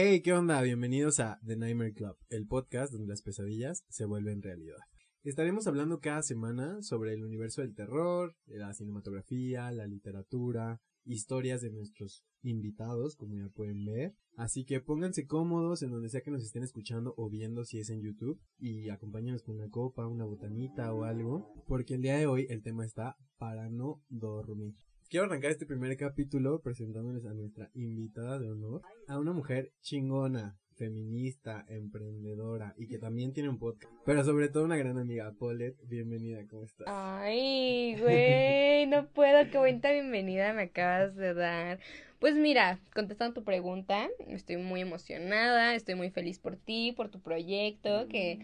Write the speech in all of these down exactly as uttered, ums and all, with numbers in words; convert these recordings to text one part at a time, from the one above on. Hey, ¿qué onda? Bienvenidos a The Nightmare Club, el podcast donde las pesadillas se vuelven realidad. Estaremos hablando cada semana sobre el universo del terror, la cinematografía, la literatura, historias de nuestros invitados, como ya pueden ver. Así que pónganse cómodos en donde sea que nos estén escuchando o viendo si es en YouTube y acompáñanos con una copa, una botanita o algo, porque el día de hoy el tema está para no dormir. Quiero arrancar este primer capítulo presentándoles a nuestra invitada de honor, a una mujer chingona, feminista, emprendedora y que también tiene un podcast, pero sobre todo una gran amiga, Paulette. Bienvenida, ¿cómo estás? Ay, güey, no puedo, qué bonita bienvenida me acabas de dar. Pues mira, contestando tu pregunta, estoy muy emocionada, estoy muy feliz por ti, por tu proyecto, mm. que...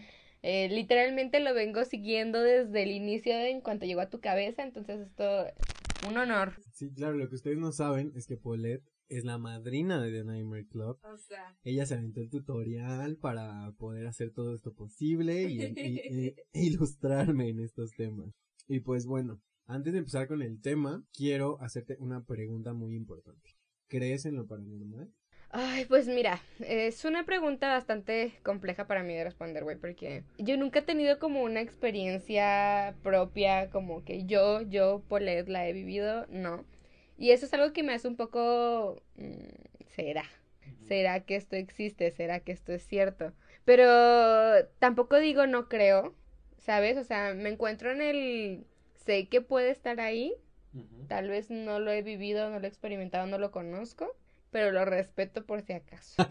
Eh, literalmente lo vengo siguiendo desde el inicio en cuanto llegó a tu cabeza, entonces esto, un honor. Sí, claro, lo que ustedes no saben es que Paulette es la madrina de The Nightmare Club. O sea. Ella se aventó el tutorial para poder hacer todo esto posible y, y e, e ilustrarme en estos temas. Y pues bueno, antes de empezar con el tema, quiero hacerte una pregunta muy importante. ¿Crees en lo paranormal? Ay, pues mira, es una pregunta bastante compleja para mí de responder, güey, porque yo nunca he tenido como una experiencia propia, como que yo, yo, Paulette, la he vivido, no. Y eso es algo que me hace un poco, ¿será? ¿Será que esto existe? ¿Será que esto es cierto? Pero tampoco digo no creo, ¿sabes? O sea, me encuentro en el, sé que puede estar ahí, tal vez no lo he vivido, no lo he experimentado, no lo conozco, pero lo respeto por si acaso.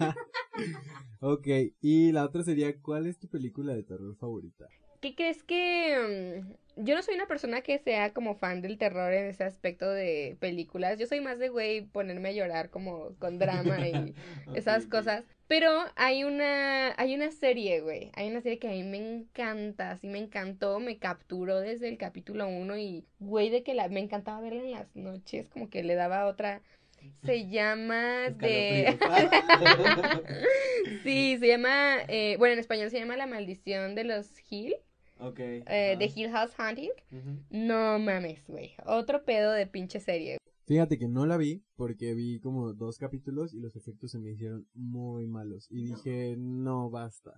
Ok, y la otra sería, ¿cuál es tu película de terror favorita? ¿Qué crees que...? Um, yo no soy una persona que sea como fan del terror en ese aspecto de películas. Yo soy más de, güey, ponerme a llorar como con drama y esas okay, cosas. Pero hay una, hay una serie, güey. Hay una serie que a mí me encanta, sí me encantó, me capturó desde el capítulo uno y, güey, de que la, me encantaba verla en las noches, como que le daba otra... Se llama de... sí, se llama... Eh, bueno, en español se llama La Maldición de los Hill. Ok. Eh, uh-huh. De Hill House Haunting. Uh-huh. No mames, güey. Otro pedo de pinche serie. Fíjate que no la vi porque vi como dos capítulos y los efectos se me hicieron muy malos. Y dije, no, no basta.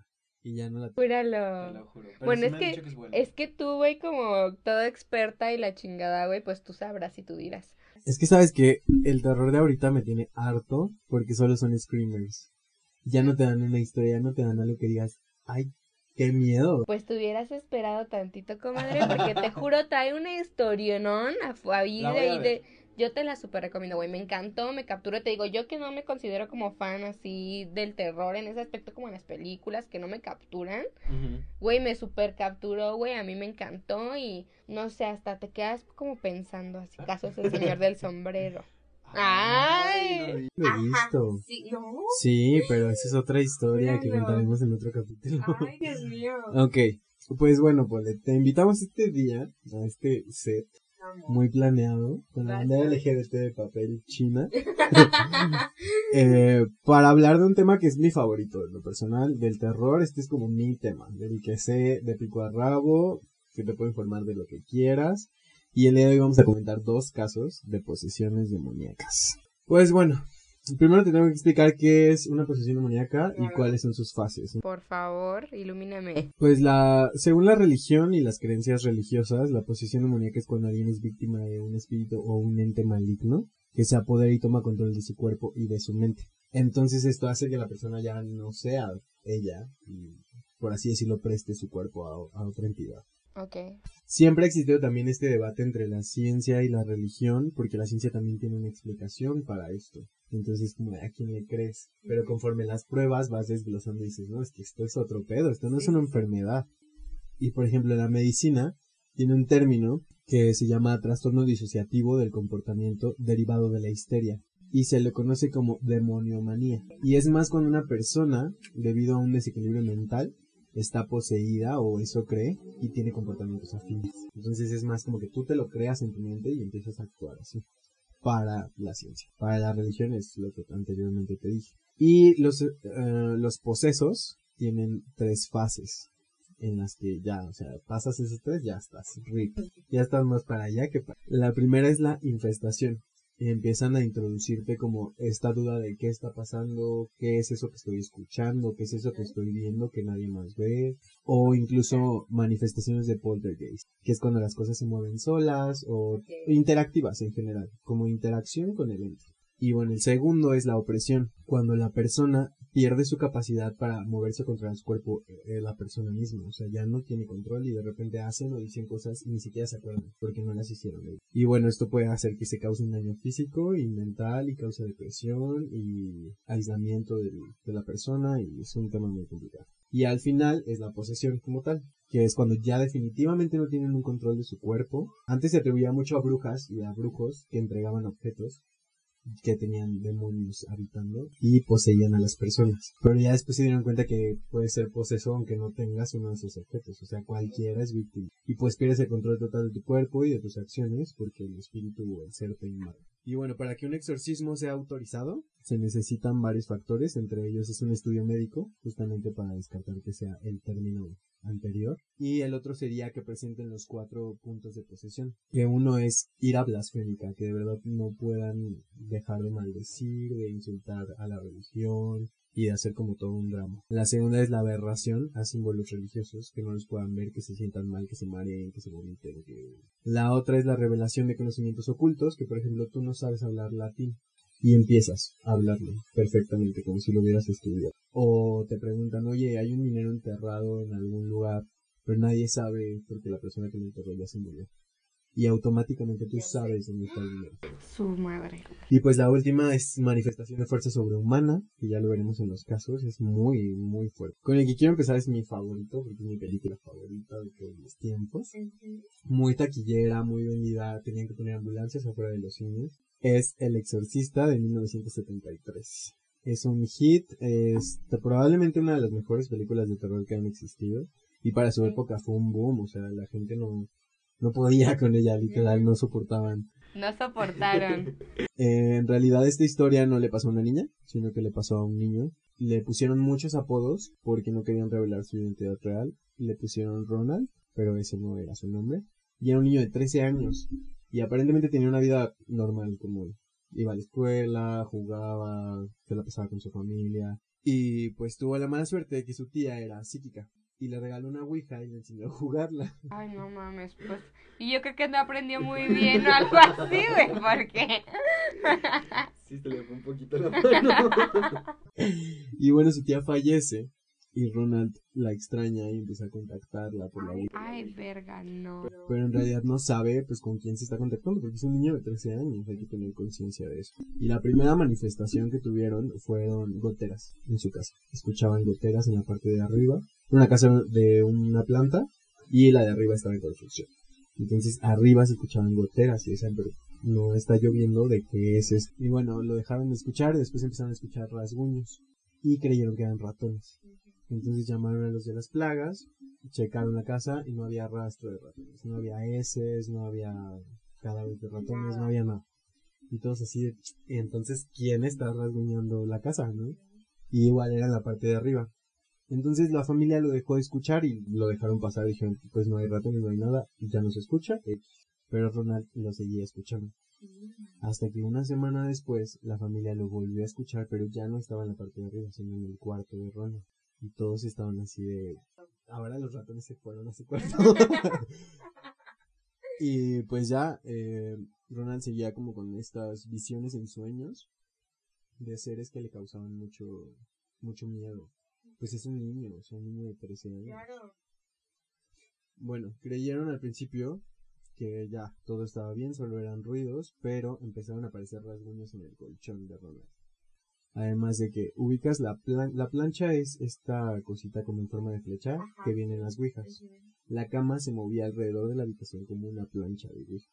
Y ya no la... Júralo. Te lo juro. Pero bueno, sí es, que, que es, bueno. es que tú, güey, como toda experta y la chingada, güey, pues tú sabrás y tú dirás. Es que sabes que el terror de ahorita me tiene harto porque solo son screamers. Ya no te dan una historia, ya no te dan algo que digas, ay, qué miedo. Pues te hubieras esperado tantito, comadre, porque te juro, trae una historionón a vida y de... Yo te la super recomiendo, güey, me encantó, me capturó, te digo, yo que no me considero como fan así del terror en ese aspecto como en las películas que no me capturan, uh-huh. Güey, me super capturó, güey, a mí me encantó y no sé, hasta te quedas como pensando, así, caso es el señor del sombrero. Ay, lo he visto. ¿Sí? ¿No? Sí, pero esa es otra historia no, no. que contaremos en otro capítulo. Ay, Dios mío. Ok, pues bueno, Paulette, te invitamos este día a este set. Muy planeado, con la bandera L G B T de papel china. eh, para hablar de un tema que es mi favorito, en lo personal, del terror. Este es como mi tema, del que sé de pico a rabo, que te puedo informar de lo que quieras. Y el día de hoy vamos a comentar dos casos de posesiones demoníacas. Pues bueno, primero te tengo que explicar qué es una posesión demoníaca y cuáles son sus fases. Por favor, ilumíname. Pues la, según la religión y las creencias religiosas, la posesión demoníaca es cuando alguien es víctima de un espíritu o un ente maligno que se apodera y toma control de su cuerpo y de su mente. Entonces esto hace que la persona ya no sea ella y, por así decirlo, preste su cuerpo a, a otra entidad. Okay. Siempre ha existido también este debate entre la ciencia y la religión, porque la ciencia también tiene una explicación para esto. Entonces, como, ¿a quién le crees? Pero conforme las pruebas vas desglosando y dices, no, es que esto es otro pedo, esto no es una enfermedad. Y, por ejemplo, la medicina tiene un término que se llama trastorno disociativo del comportamiento derivado de la histeria. Y se le conoce como demoniomanía. Y es más cuando una persona, debido a un desequilibrio mental, está poseída o eso cree y tiene comportamientos afines. Entonces es más como que tú te lo creas en tu mente y empiezas a actuar así. Para la ciencia, para la religión es lo que anteriormente te dije. Y los, eh, los posesos tienen tres fases en las que ya, o sea, pasas esas tres, ya estás rico. Ya estás más para allá que para... La primera es la infestación, y empiezan a introducirte como esta duda de qué está pasando, qué es eso que estoy escuchando, qué es eso que estoy viendo que nadie más ve, o incluso manifestaciones de poltergeist, que es cuando las cosas se mueven solas o interactivas en general, como interacción con el ente. Y bueno, el segundo es la opresión, cuando la persona pierde su capacidad para moverse contra su cuerpo, eh, la persona misma, o sea, ya no tiene control y de repente hacen o dicen cosas y ni siquiera se acuerdan porque no las hicieron. Eh. Y bueno, esto puede hacer que se cause un daño físico y mental y causa depresión y aislamiento de, de la persona, y es un tema muy complicado. Y al final es la posesión como tal, que es cuando ya definitivamente no tienen un control de su cuerpo. Antes se atribuía mucho a brujas y a brujos que entregaban objetos que tenían demonios habitando y poseían a las personas, pero ya después se dieron cuenta que puede ser poseso aunque no tengas uno de esos objetos, o sea, cualquiera es víctima, y pues pierdes el control total de tu cuerpo y de tus acciones porque el espíritu o el ser te invade. Y bueno, para que un exorcismo sea autorizado se necesitan varios factores, entre ellos es un estudio médico, justamente para descartar que sea el término anterior, y el otro sería que presenten los cuatro puntos de posesión, que uno es ira blasfémica, que de verdad no puedan dejar de maldecir, de insultar a la religión y de hacer como todo un drama. La segunda es la aberración a símbolos religiosos, que no los puedan ver, que se sientan mal, que se mareen, que se vomiten. Que... La otra es la revelación de conocimientos ocultos, que por ejemplo tú no sabes hablar latín y empiezas a hablarlo perfectamente como si lo hubieras estudiado. O te preguntan, oye, hay un minero enterrado en algún lugar, pero nadie sabe porque la persona que lo enterró ya se murió. Y automáticamente tú sabes dónde está el dinero. Su madre. Y pues la última es manifestación de fuerza sobrehumana, que ya lo veremos en los casos, es muy, muy fuerte. Con el que quiero empezar es mi favorito, porque es mi película favorita de todos los tiempos. Muy taquillera, muy vendida, tenían que poner ambulancias afuera de los cines. Es El exorcista de mil novecientos setenta y tres. Es un hit, es probablemente una de las mejores películas de terror que han existido. Y para su época fue un boom, o sea, la gente no... No podía con ella, literal, no soportaban. No soportaron. eh, en realidad esta historia no le pasó a una niña, sino que le pasó a un niño. Le pusieron muchos apodos porque no querían revelar su identidad real. Le pusieron Ronald, pero ese no era su nombre. Y era un niño de trece años. Y aparentemente tenía una vida normal, como iba a la escuela, jugaba, se la pasaba con su familia. Y pues tuvo la mala suerte de que su tía era psíquica. Y le regaló una Ouija y le enseñó a jugarla. Ay, no mames, pues... Y yo creo que no aprendió muy bien o algo así, güey, porque... Sí, se le fue un poquito la mano. Y bueno, su tía fallece y Ronald la extraña y empieza a contactarla por la Ouija. Ay, verga, no. Pero, pero en realidad no sabe, pues, con quién se está contactando, porque es un niño de trece años, hay que tener conciencia de eso. Y la primera manifestación que tuvieron fueron goteras en su casa. Escuchaban goteras en la parte de arriba. Una casa de una planta y la de arriba estaba en construcción. Entonces arriba se escuchaban goteras y decían, pero no está lloviendo, ¿de qué es esto? Y bueno, lo dejaron de escuchar, después empezaron a escuchar rasguños y creyeron que eran ratones. Entonces llamaron a los de las plagas, checaron la casa y no había rastro de ratones. No había heces, no había cadáveres de ratones, no había nada. Y todos así de, entonces, ¿quién está rasguñando la casa, no? Y igual era en la parte de arriba. Entonces la familia lo dejó de escuchar y lo dejaron pasar, dijeron, pues no hay ratones, no hay nada, y ya no se escucha, pero Ronald lo seguía escuchando. Hasta que una semana después la familia lo volvió a escuchar, pero ya no estaba en la parte de arriba, sino en el cuarto de Ronald. Y todos estaban así de, ahora los ratones se fueron a su cuarto. Y pues ya eh, Ronald seguía como con estas visiones en sueños de seres que le causaban mucho, mucho miedo. Pues es un niño, es un niño de trece años. Claro. Bueno, creyeron al principio que ya todo estaba bien, solo eran ruidos, pero empezaron a aparecer rasguños en el colchón de Ronald. Además de que ubicas la, plan la plancha, es esta cosita como en forma de flecha. Ajá. Que vienen las ouijas. Uh-huh. La cama se movía alrededor de la habitación como una plancha de ouija.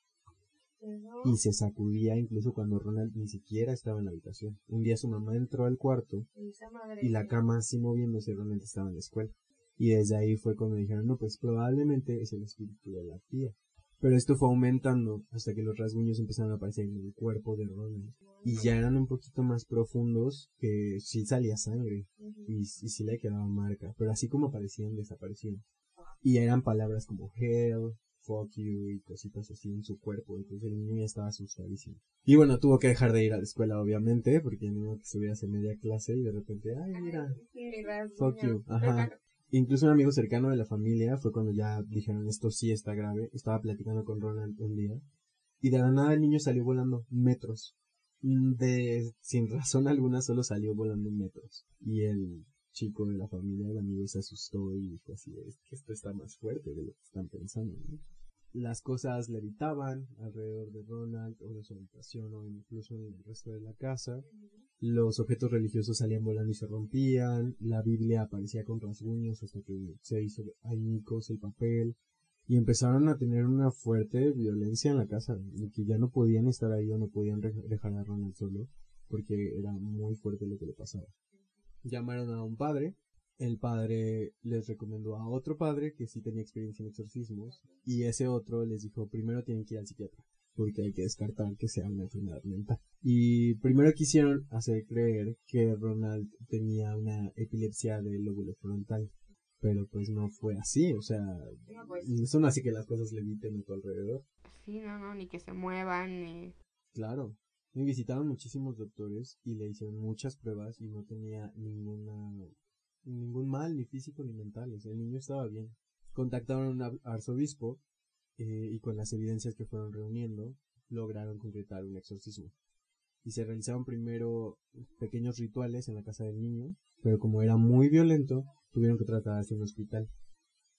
Pero... Y se sacudía incluso cuando Ronald ni siquiera estaba en la habitación. Un día su mamá entró al cuarto y la cama así moviéndose, Ronald estaba en la escuela. Y desde ahí fue cuando dijeron, no, pues probablemente es el espíritu de la tía. Pero esto fue aumentando hasta que los rasguños empezaron a aparecer en el cuerpo de Ronald. Y ya eran un poquito más profundos, que sí salía sangre. Uh-huh. y, y sí le quedaba marca, pero así como aparecían, desaparecían. Y eran palabras como hell, fuck you y cositas así en su cuerpo. Entonces el niño ya estaba asustadísimo. Y bueno, tuvo que dejar de ir a la escuela, obviamente, porque no que subías en media clase y de repente, ay, mira, fuck you. Ajá. Incluso un amigo cercano de la familia fue cuando ya dijeron, esto sí está grave. Estaba platicando con Ronald un día y de la nada el niño salió volando metros. De, sin razón alguna, solo salió volando metros. Y el chico de la familia, el amigo, se asustó y dijo así, es que esto está más fuerte de lo que están pensando, ¿no? Las cosas levitaban alrededor de Ronald o de su habitación o incluso en el resto de la casa. Los objetos religiosos salían volando y se rompían. La Biblia aparecía con rasguños hasta que se hizo añicos el papel. Y empezaron a tener una fuerte violencia en la casa, de que ya no podían estar ahí o no podían dejar a Ronald solo, porque era muy fuerte lo que le pasaba. Llamaron a un padre, el padre les recomendó a otro padre que sí tenía experiencia en exorcismos, y ese otro les dijo, primero tienen que ir al psiquiatra, porque hay que descartar que sea una enfermedad mental. Y primero quisieron hacer creer que Ronald tenía una epilepsia del lóbulo frontal. Pero pues no fue así, o sea, no, pues, eso no hace que las cosas leviten a tu alrededor. Sí, no, no, ni que se muevan, ni... Claro, me visitaron muchísimos doctores y le hicieron muchas pruebas y no tenía ninguna ningún mal, ni físico, ni mental, o sea, el niño estaba bien. Contactaron a un arzobispo eh, y con las evidencias que fueron reuniendo, lograron concretar un exorcismo. Y se realizaron primero pequeños rituales en la casa del niño, pero como era muy violento, tuvieron que tratarse en un hospital.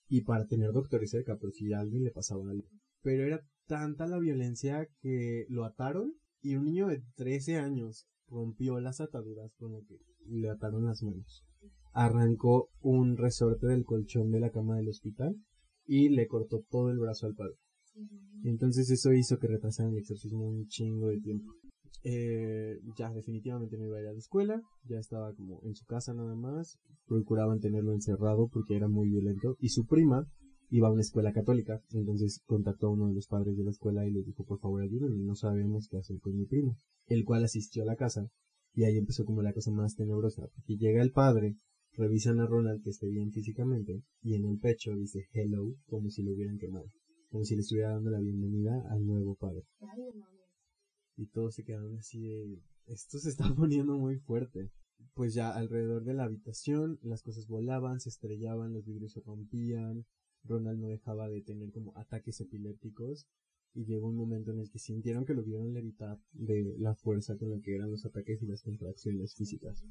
Y para tener doctores cerca, por si a alguien le pasaba algo. Pero era tanta la violencia que lo ataron y un niño de trece años rompió las ataduras con las que le ataron las manos. Arrancó un resorte del colchón de la cama del hospital y le cortó todo el brazo al padre. Entonces eso hizo que retrasaran el exorcismo un chingo de tiempo. Eh, ya definitivamente no iba a ir a la escuela, ya estaba como en su casa nada más, procuraban tenerlo encerrado porque era muy violento, y su prima iba a una escuela católica, entonces contactó a uno de los padres de la escuela y le dijo, por favor ayúdenme, no sabemos qué hacer con mi primo, el cual asistió a la casa, y ahí empezó como la cosa más tenebrosa, porque llega el padre, revisan a Ronald que esté bien físicamente, y en el pecho dice hello, como si lo hubieran quemado, como si le estuviera dando la bienvenida al nuevo padre. Y todos se quedaron así de, esto se está poniendo muy fuerte. Pues ya alrededor de la habitación, las cosas volaban, se estrellaban, los vidrios se rompían. Ronald no dejaba de tener como ataques epilépticos. Y llegó un momento en el que sintieron que lo vieron levitar de la fuerza con la que eran los ataques y las contracciones físicas.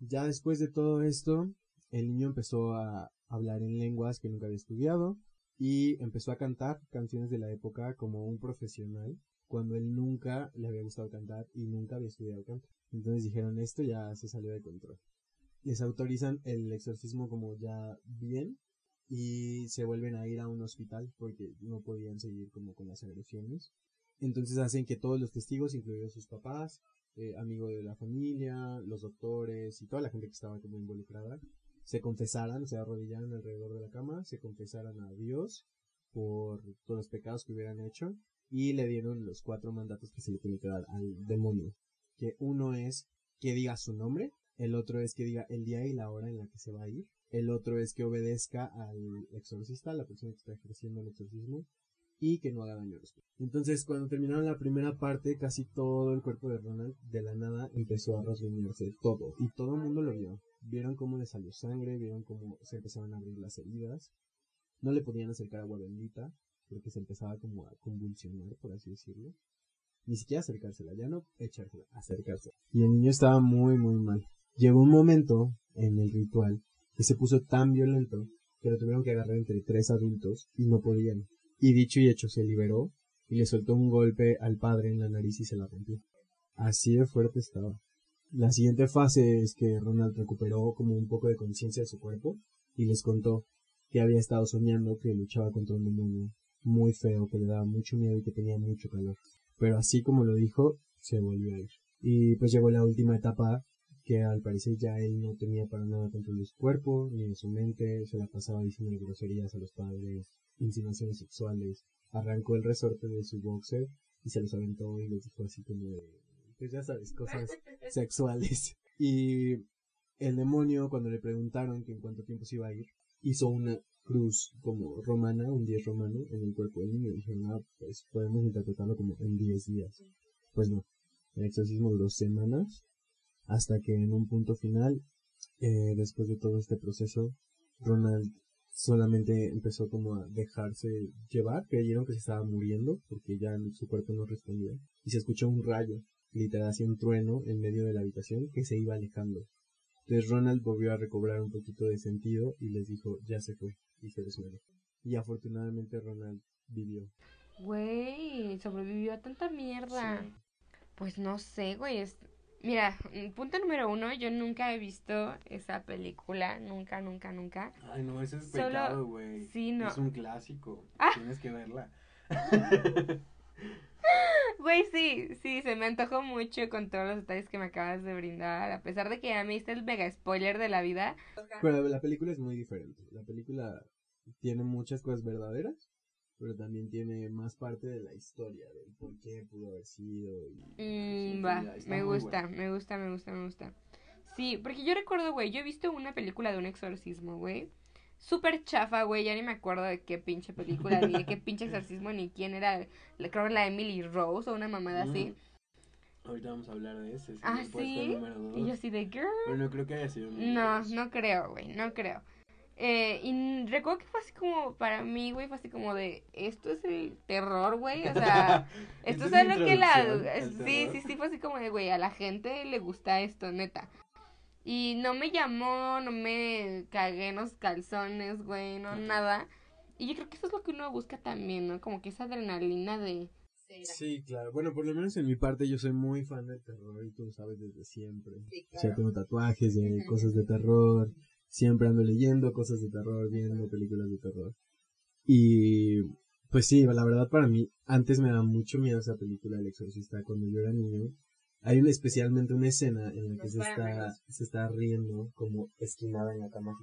Ya después de todo esto, el niño empezó a hablar en lenguas que nunca había estudiado. Y empezó a cantar canciones de la época como un profesional, cuando él nunca le había gustado cantar y nunca había estudiado canto. Entonces dijeron, esto ya se salió de control. Les autorizan el exorcismo como ya bien y se vuelven a ir a un hospital porque no podían seguir como con las agresiones. Entonces hacen que todos los testigos, incluidos sus papás, eh, amigos de la familia, los doctores y toda la gente que estaba como involucrada, se confesaran, se arrodillaran alrededor de la cama, se confesaran a Dios por todos los pecados que hubieran hecho. Y le dieron los cuatro mandatos que se le tiene que dar al demonio. Que uno es que diga su nombre. El otro es que diga el día y la hora en la que se va a ir. El otro es que obedezca al exorcista, la persona que está ejerciendo el exorcismo. Y que no haga daño a los pies. Entonces, cuando terminaron la primera parte, casi todo el cuerpo de Ronald, de la nada, empezó a rasguñarse todo. Y todo el mundo lo vio. Vieron cómo le salió sangre, vieron cómo se empezaron a abrir las heridas. No le podían acercar agua bendita, porque se empezaba como a convulsionar, por así decirlo. Ni siquiera acercársela, ya no echársela, acercársela. Y el niño estaba muy, muy mal. Llegó un momento en el ritual que se puso tan violento que lo tuvieron que agarrar entre tres adultos y no podían. Y dicho y hecho, se liberó y le soltó un golpe al padre en la nariz y se la rompió. Así de fuerte estaba. La siguiente fase es que Ronald recuperó como un poco de conciencia de su cuerpo y les contó que había estado soñando que luchaba contra un demonio muy feo, que le daba mucho miedo y que tenía mucho calor. Pero así como lo dijo, se volvió a ir. Y pues llegó la última etapa, que al parecer ya él no tenía para nada control de su cuerpo, ni de su mente, se la pasaba diciendo groserías a los padres, insinuaciones sexuales, arrancó el resorte de su boxer y se los aventó y les dijo así como de, pues ya sabes, cosas sexuales. Y el demonio, cuando le preguntaron que en cuánto tiempo se iba a ir, hizo una cruz como romana, un diez romano en el cuerpo del niño. Y dijeron, ah, pues podemos interpretarlo como en diez días. Pues no, el exorcismo duró semanas, hasta que en un punto final, eh, después de todo este proceso, Ronald solamente empezó como a dejarse llevar. Creyeron que se estaba muriendo porque ya su cuerpo no respondía. Y se escuchó un rayo, literal, así un trueno en medio de la habitación que se iba alejando. Entonces Ronald volvió a recobrar un poquito de sentido y les dijo, ya se fue, y se desmayó. Y afortunadamente Ronald vivió. Güey, sobrevivió a tanta mierda. Sí. Pues no sé, güey, es... Mira, punto número uno, yo nunca he visto esa película, nunca, nunca, nunca. Ay, no, ese es Solo... pecado, güey. Sí, no. Es un clásico, ah. Tienes que verla. Güey, sí, sí, se me antojó mucho con todos los detalles que me acabas de brindar, a pesar de que ya me diste el mega spoiler de la vida. Pero la película es muy diferente, la película tiene muchas cosas verdaderas, pero también tiene más parte de la historia, del por qué pudo haber sido. Y, mm, va, me gusta, bueno. me gusta, me gusta, me gusta. Sí, porque yo recuerdo, güey, yo he visto una película de un exorcismo, güey. Súper chafa, güey, ya ni me acuerdo de qué pinche película, ni de qué pinche exorcismo, ni quién era. Creo que la Emily Rose o una mamada mm. así. Ahorita vamos a hablar de ese. Si ah, sí. Y yo así de girl. Pero no creo que haya sido Emily No, Rose. no creo, güey, no creo. Eh, y recuerdo que fue así como, para mí, güey, fue así como de, esto es el terror, güey, o sea, esto es lo que la, sí, sí, sí, fue así como de, güey, a la gente le gusta esto, neta, y no me llamó, no me cagué en los calzones, güey, no, okay. nada, y yo creo que eso es lo que uno busca también, ¿no? Como que esa adrenalina de... Sí, claro. Bueno, por lo menos en mi parte yo soy muy fan del terror y tú lo sabes desde siempre. Sí, claro. O sea, tengo tatuajes de uh-huh. cosas de terror. Siempre ando leyendo cosas de terror, viendo películas de terror. Y pues sí, la verdad para mí, antes me daba mucho miedo esa película, El exorcista, cuando yo era niño. Hay una, especialmente una escena en la que se está, se está riendo como esquinada en la cama.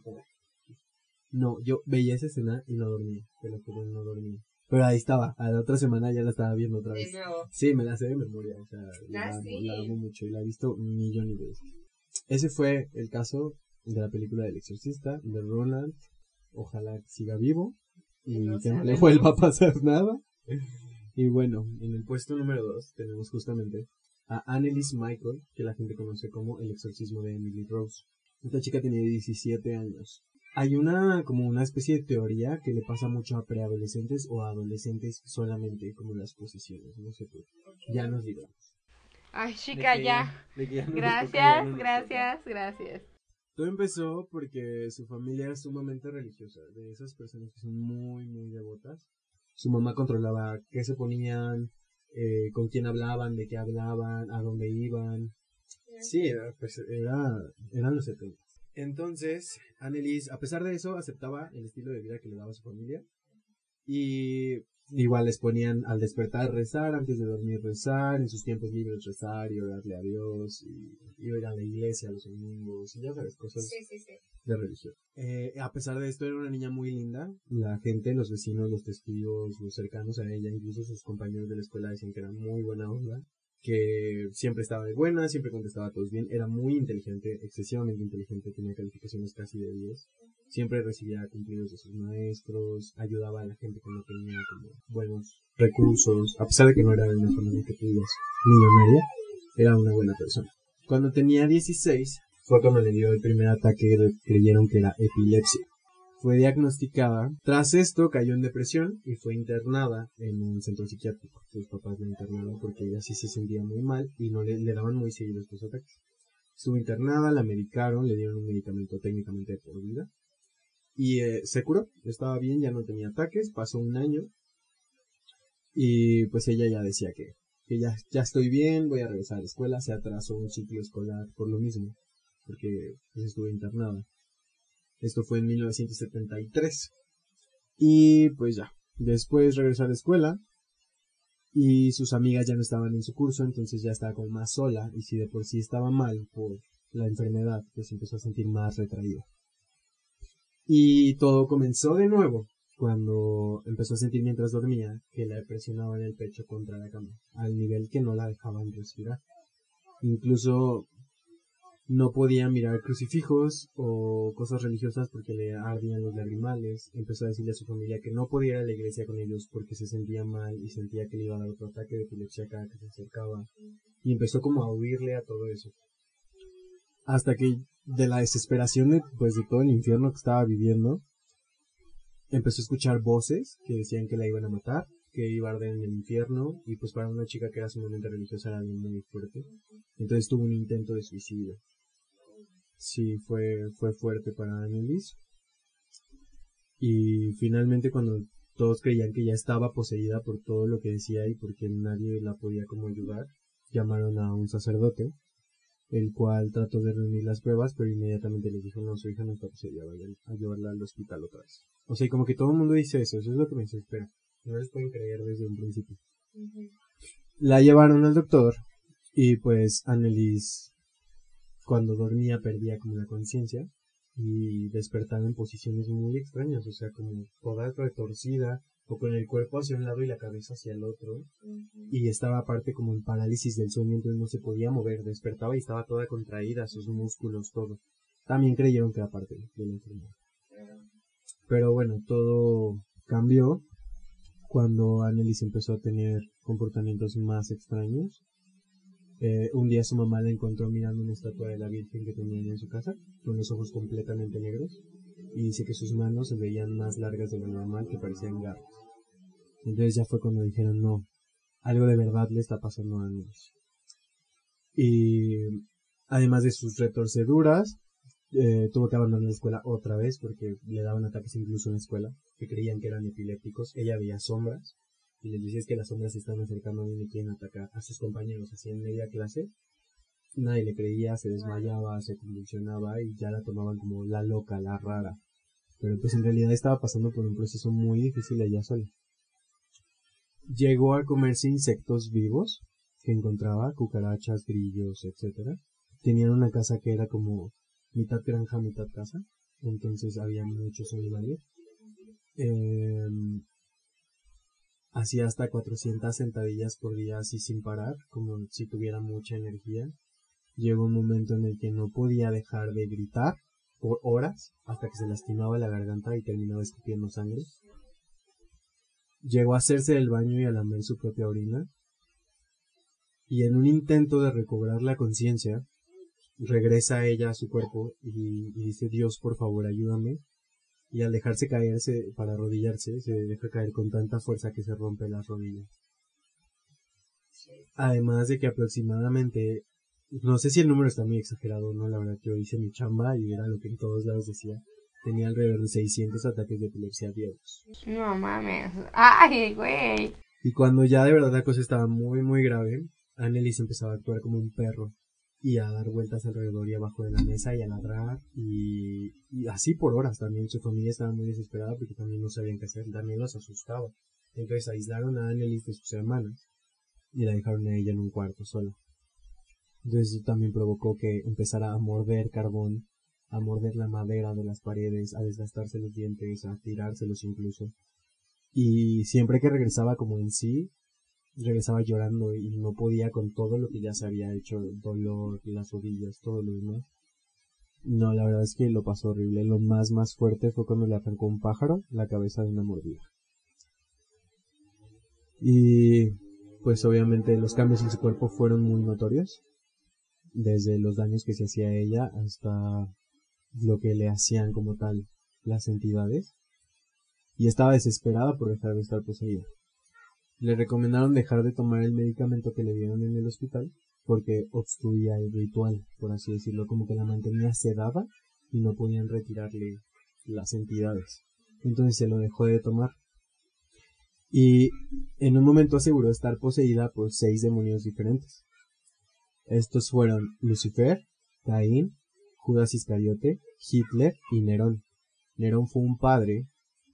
No, yo veía esa escena y no dormía, pero no dormía. Pero ahí estaba, a la otra semana ya la estaba viendo otra vez. Sí, me la sé de memoria, o sea, la amo, la amo mucho y la he visto un millón de veces. Ese fue el caso de la película del exorcista, de Ronald, ojalá siga vivo y no que no le vuelva a pasar nada. Y bueno, en el puesto número dos tenemos justamente a Anneliese Michel, que la gente conoce como El exorcismo de Emily Rose. Esta chica tenía diecisiete años. Hay una como una especie de teoría que le pasa mucho a preadolescentes o a adolescentes solamente, como las posesiones, no sé por qué. Ya nos diremos. Ay, chica, de que, ya. De que ya no gracias, toca, ya no gracias, gracias. Todo empezó porque su familia era sumamente religiosa, de esas personas que son muy, muy devotas. Su mamá controlaba qué se ponían, eh, con quién hablaban, de qué hablaban, a dónde iban. Sí, era, pues era, eran los setenta. Entonces, Anneliese, a pesar de eso, aceptaba el estilo de vida que le daba su familia. Y igual les ponían al despertar rezar, antes de dormir rezar, en sus tiempos libres rezar y orarle a Dios, y, y ir a la iglesia los domingos, y ya sabes, cosas sí, sí, sí. de religión. Eh, a pesar de esto, era una niña muy linda. La gente, los vecinos, los testigos, los cercanos a ella, incluso sus compañeros de la escuela decían que era muy buena onda, que siempre estaba de buena, siempre contestaba a todos bien, era muy inteligente, excesivamente inteligente, tenía calificaciones casi de diez. Siempre recibía cumplidos de sus maestros, ayudaba a la gente que no tenía como buenos recursos, a pesar de que no era de una familia que tuvieras millonaria, era una buena persona. Cuando tenía dieciséis, fue cuando le dio el primer ataque que creyeron que era epilepsia. Fue diagnosticada, tras esto cayó en depresión y fue internada en un centro psiquiátrico. Sus papás la internaron porque ella sí se sentía muy mal y no le, le daban muy seguido estos ataques. Estuvo internada, la medicaron, le dieron un medicamento técnicamente de por vida. Y eh, se curó, estaba bien, ya no tenía ataques, pasó un año y pues ella ya decía que, que ya, ya estoy bien, voy a regresar a la escuela. Se atrasó un ciclo escolar por lo mismo, porque pues, estuvo internada. Esto fue en mil novecientos setenta y tres y pues ya, después regresó a la escuela y sus amigas ya no estaban en su curso, entonces ya estaba como más sola y si de por sí estaba mal por la enfermedad, pues empezó a sentir más retraída. Y todo comenzó de nuevo cuando empezó a sentir mientras dormía que la presionaban el pecho contra la cama, al nivel que no la dejaban respirar. Incluso No podía mirar crucifijos o cosas religiosas porque le ardían los lagrimales. Empezó a decirle a su familia que no podía ir a la iglesia con ellos porque se sentía mal y sentía que le iba a dar otro ataque de epilepsia cada que se acercaba. Y empezó como a huirle a todo eso. Hasta que de la desesperación de, pues, de todo el infierno que estaba viviendo, empezó a escuchar voces que decían que la iban a matar, que iba a arder en el infierno, y pues para una chica que era sumamente religiosa era muy fuerte. Entonces tuvo un intento de suicidio. Sí, fue, fue fuerte para Anneliese. Y finalmente, cuando todos creían que ya estaba poseída por todo lo que decía y porque nadie la podía como ayudar, llamaron a un sacerdote, el cual trató de reunir las pruebas, pero inmediatamente les dijo: no, su hija no está poseída, vayan a llevarla al hospital otra vez. O sea, y como que todo el mundo dice eso, eso es lo que me desespera. No les pueden creer desde un principio. Uh-huh. La llevaron al doctor y pues Anneliese, cuando dormía, perdía como la conciencia y despertaba en posiciones muy extrañas, o sea, como toda retorcida o con el cuerpo hacia un lado y la cabeza hacia el otro. Uh-huh. Y estaba aparte como en parálisis del sueño, entonces no se podía mover, despertaba y estaba toda contraída, sus músculos, todo. También creyeron que era parte de la enfermedad. Uh-huh. Pero bueno, todo cambió cuando Anneliese empezó a tener comportamientos más extraños. Eh, un día su mamá la encontró mirando una estatua de la Virgen que tenía en su casa, con los ojos completamente negros, y dice que sus manos se veían más largas de lo normal, que parecían garras. Entonces ya fue cuando dijeron: no, algo de verdad le está pasando a Anneliese. Y además de sus retorceduras, eh, tuvo que abandonar la escuela otra vez porque le daban ataques incluso en la escuela, que creían que eran epilépticos. Ella veía sombras y les decía: es que las sombras se están acercando a mí y quieren atacar a sus compañeros. Así en media clase, nadie le creía, se desmayaba, se convulsionaba y ya la tomaban como la loca, la rara. Pero pues en realidad estaba pasando por un proceso muy difícil ella sola. Llegó a comerse insectos vivos que encontraba, cucarachas, grillos, etcétera. Tenían una casa que era como mitad granja, mitad casa, entonces había muchos animales. Eh... Hacía hasta cuatrocientas sentadillas por día así sin parar, como si tuviera mucha energía. Llegó un momento en el que no podía dejar de gritar por horas, hasta que se lastimaba la garganta y terminaba escupiendo sangre. Llegó a hacerse del baño y a lamer su propia orina. Y en un intento de recobrar la conciencia, regresa ella a su cuerpo y, y dice: Dios, por favor, ayúdame. Y al dejarse caerse, para arrodillarse, se deja caer con tanta fuerza que se rompe las rodillas. Además de que aproximadamente, no sé si el número está muy exagerado o no, la verdad, yo hice mi chamba y era lo que en todos lados decía, tenía alrededor de seiscientos ataques de epilepsia diarios. No mames, ay güey. Y cuando ya de verdad la cosa estaba muy muy grave, Anneliese empezaba a actuar como un perro y a dar vueltas alrededor y abajo de la mesa y a ladrar y, y así por horas. También su familia estaba muy desesperada porque también no sabían qué hacer, también los asustaba. Entonces aislaron a Anneliese de sus hermanas y la dejaron a ella en un cuarto sola. Entonces también provocó que empezara a morder carbón, a morder la madera de las paredes, a desgastarse los dientes, a tirárselos incluso. Y siempre que regresaba como en sí, regresaba llorando y no podía con todo lo que ya se había hecho, el dolor, las rodillas, todo lo demás. No, la verdad es que lo pasó horrible. Lo más más fuerte fue cuando le arrancó un pájaro la cabeza de una mordida. Y pues obviamente los cambios en su cuerpo fueron muy notorios, desde los daños que se hacía a ella hasta lo que le hacían como tal las entidades. Y estaba desesperada por dejar de estar poseída. Le recomendaron dejar de tomar el medicamento que le dieron en el hospital porque obstruía el ritual, por así decirlo, como que la mantenía sedada y no podían retirarle las entidades. Entonces se lo dejó de tomar. Y en un momento aseguró estar poseída por seis demonios diferentes. Estos fueron Lucifer, Caín, Judas Iscariote, Hitler y Nerón. Nerón fue un padre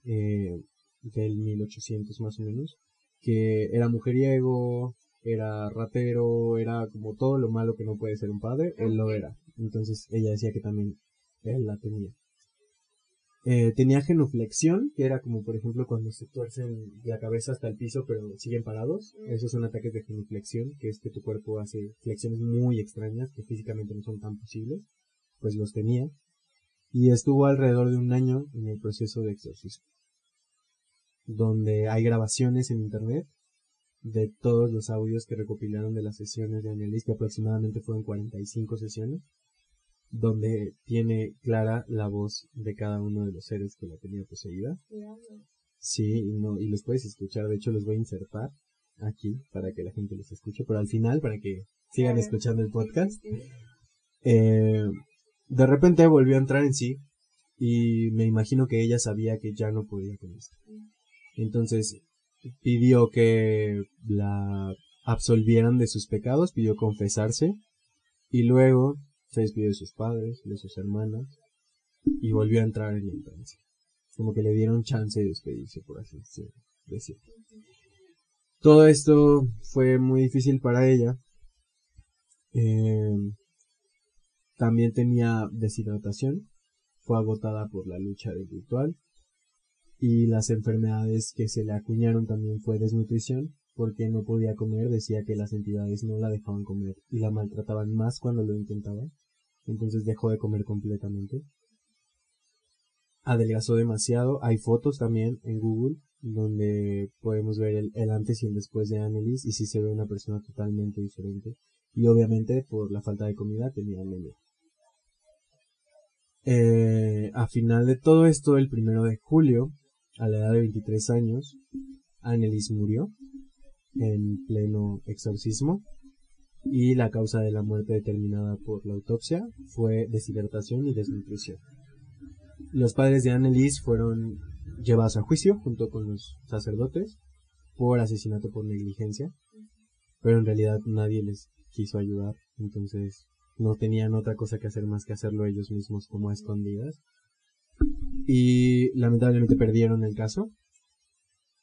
eh, del mil ochocientos más o menos, que era mujeriego, era ratero, era como todo lo malo que no puede ser un padre, él lo era. Entonces ella decía que también él la tenía. Eh, tenía genuflexión, que era como, por ejemplo, cuando se tuercen la cabeza hasta el piso, pero siguen parados. Mm. Esos son ataques de genuflexión, que es que tu cuerpo hace flexiones muy extrañas, que físicamente no son tan posibles. Pues los tenía. Y estuvo alrededor de un año en el proceso de exorcismo, donde hay grabaciones en internet de todos los audios que recopilaron de las sesiones de Anneliese, que aproximadamente fueron cuarenta y cinco sesiones, donde tiene clara la voz de cada uno de los seres que la tenía poseída. Yeah. Sí, y, no, y los puedes escuchar, de hecho los voy a insertar aquí para que la gente los escuche, pero al final para que sigan escuchando el podcast. Eh, de repente volvió a entrar en sí y me imagino que ella sabía que ya no podía con esto. Entonces pidió que la absolvieran de sus pecados, pidió confesarse y luego se despidió de sus padres, de sus hermanas y volvió a entrar en la infancia. Como que le dieron chance de despedirse, por así decirlo. Todo esto fue muy difícil para ella. Eh, también tenía deshidratación, fue agotada por la lucha del ritual. Y las enfermedades que se le acuñaron también fue desnutrición, porque no podía comer, decía que las entidades no la dejaban comer y la maltrataban más cuando lo intentaba. Entonces dejó de comer completamente. Adelgazó demasiado. Hay fotos también en Google donde podemos ver el, el antes y el después de Anneliese, y sí se ve una persona totalmente diferente. Y obviamente por la falta de comida tenía anemia. Eh, a final de todo esto, el primero de julio, a la edad de veintitrés años, Anneliese murió en pleno exorcismo, y la causa de la muerte determinada por la autopsia fue deshidratación y desnutrición. Los padres de Anneliese fueron llevados a juicio junto con los sacerdotes por asesinato por negligencia, pero en realidad nadie les quiso ayudar, entonces no tenían otra cosa que hacer más que hacerlo ellos mismos como a escondidas, y lamentablemente perdieron el caso,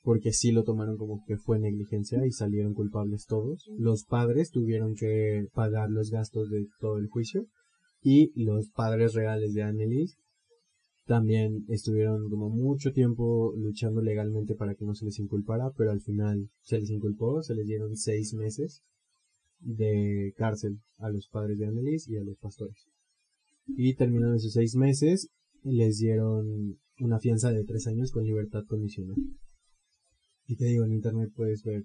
porque sí lo tomaron como que fue negligencia y salieron culpables todos. Los padres tuvieron que pagar los gastos de todo el juicio, y los padres reales de Anneliese también estuvieron como mucho tiempo luchando legalmente para que no se les inculpara, pero al final se les inculpó, se les dieron seis meses de cárcel a los padres de Anneliese y a los pastores. Y terminaron esos seis meses, les dieron una fianza de tres años con libertad condicional. Y te digo, en internet puedes ver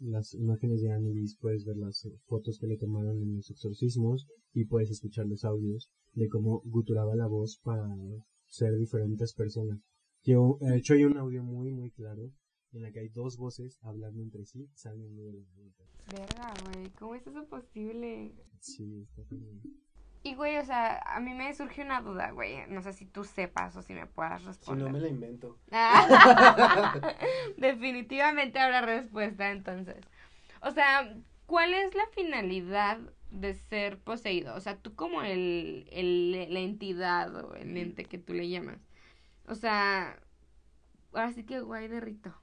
las imágenes de Anneliese, puedes ver las fotos que le tomaron en los exorcismos y puedes escuchar los audios de cómo guturaba la voz para ser diferentes personas. Yo, de hecho, hay un audio muy, muy claro en la que hay dos voces hablando entre sí, saliendo de la boca. Verga, güey, ¿cómo es eso posible? Sí, está bien. Y, güey, o sea, a mí me surge una duda, güey. No sé si tú sepas o si me puedas responder. Si no, me la invento. Definitivamente habrá respuesta, entonces. O sea, ¿cuál es la finalidad de ser poseído? O sea, tú como el, el la entidad o el ente que tú le llamas. O sea, ahora sí que guay de rito.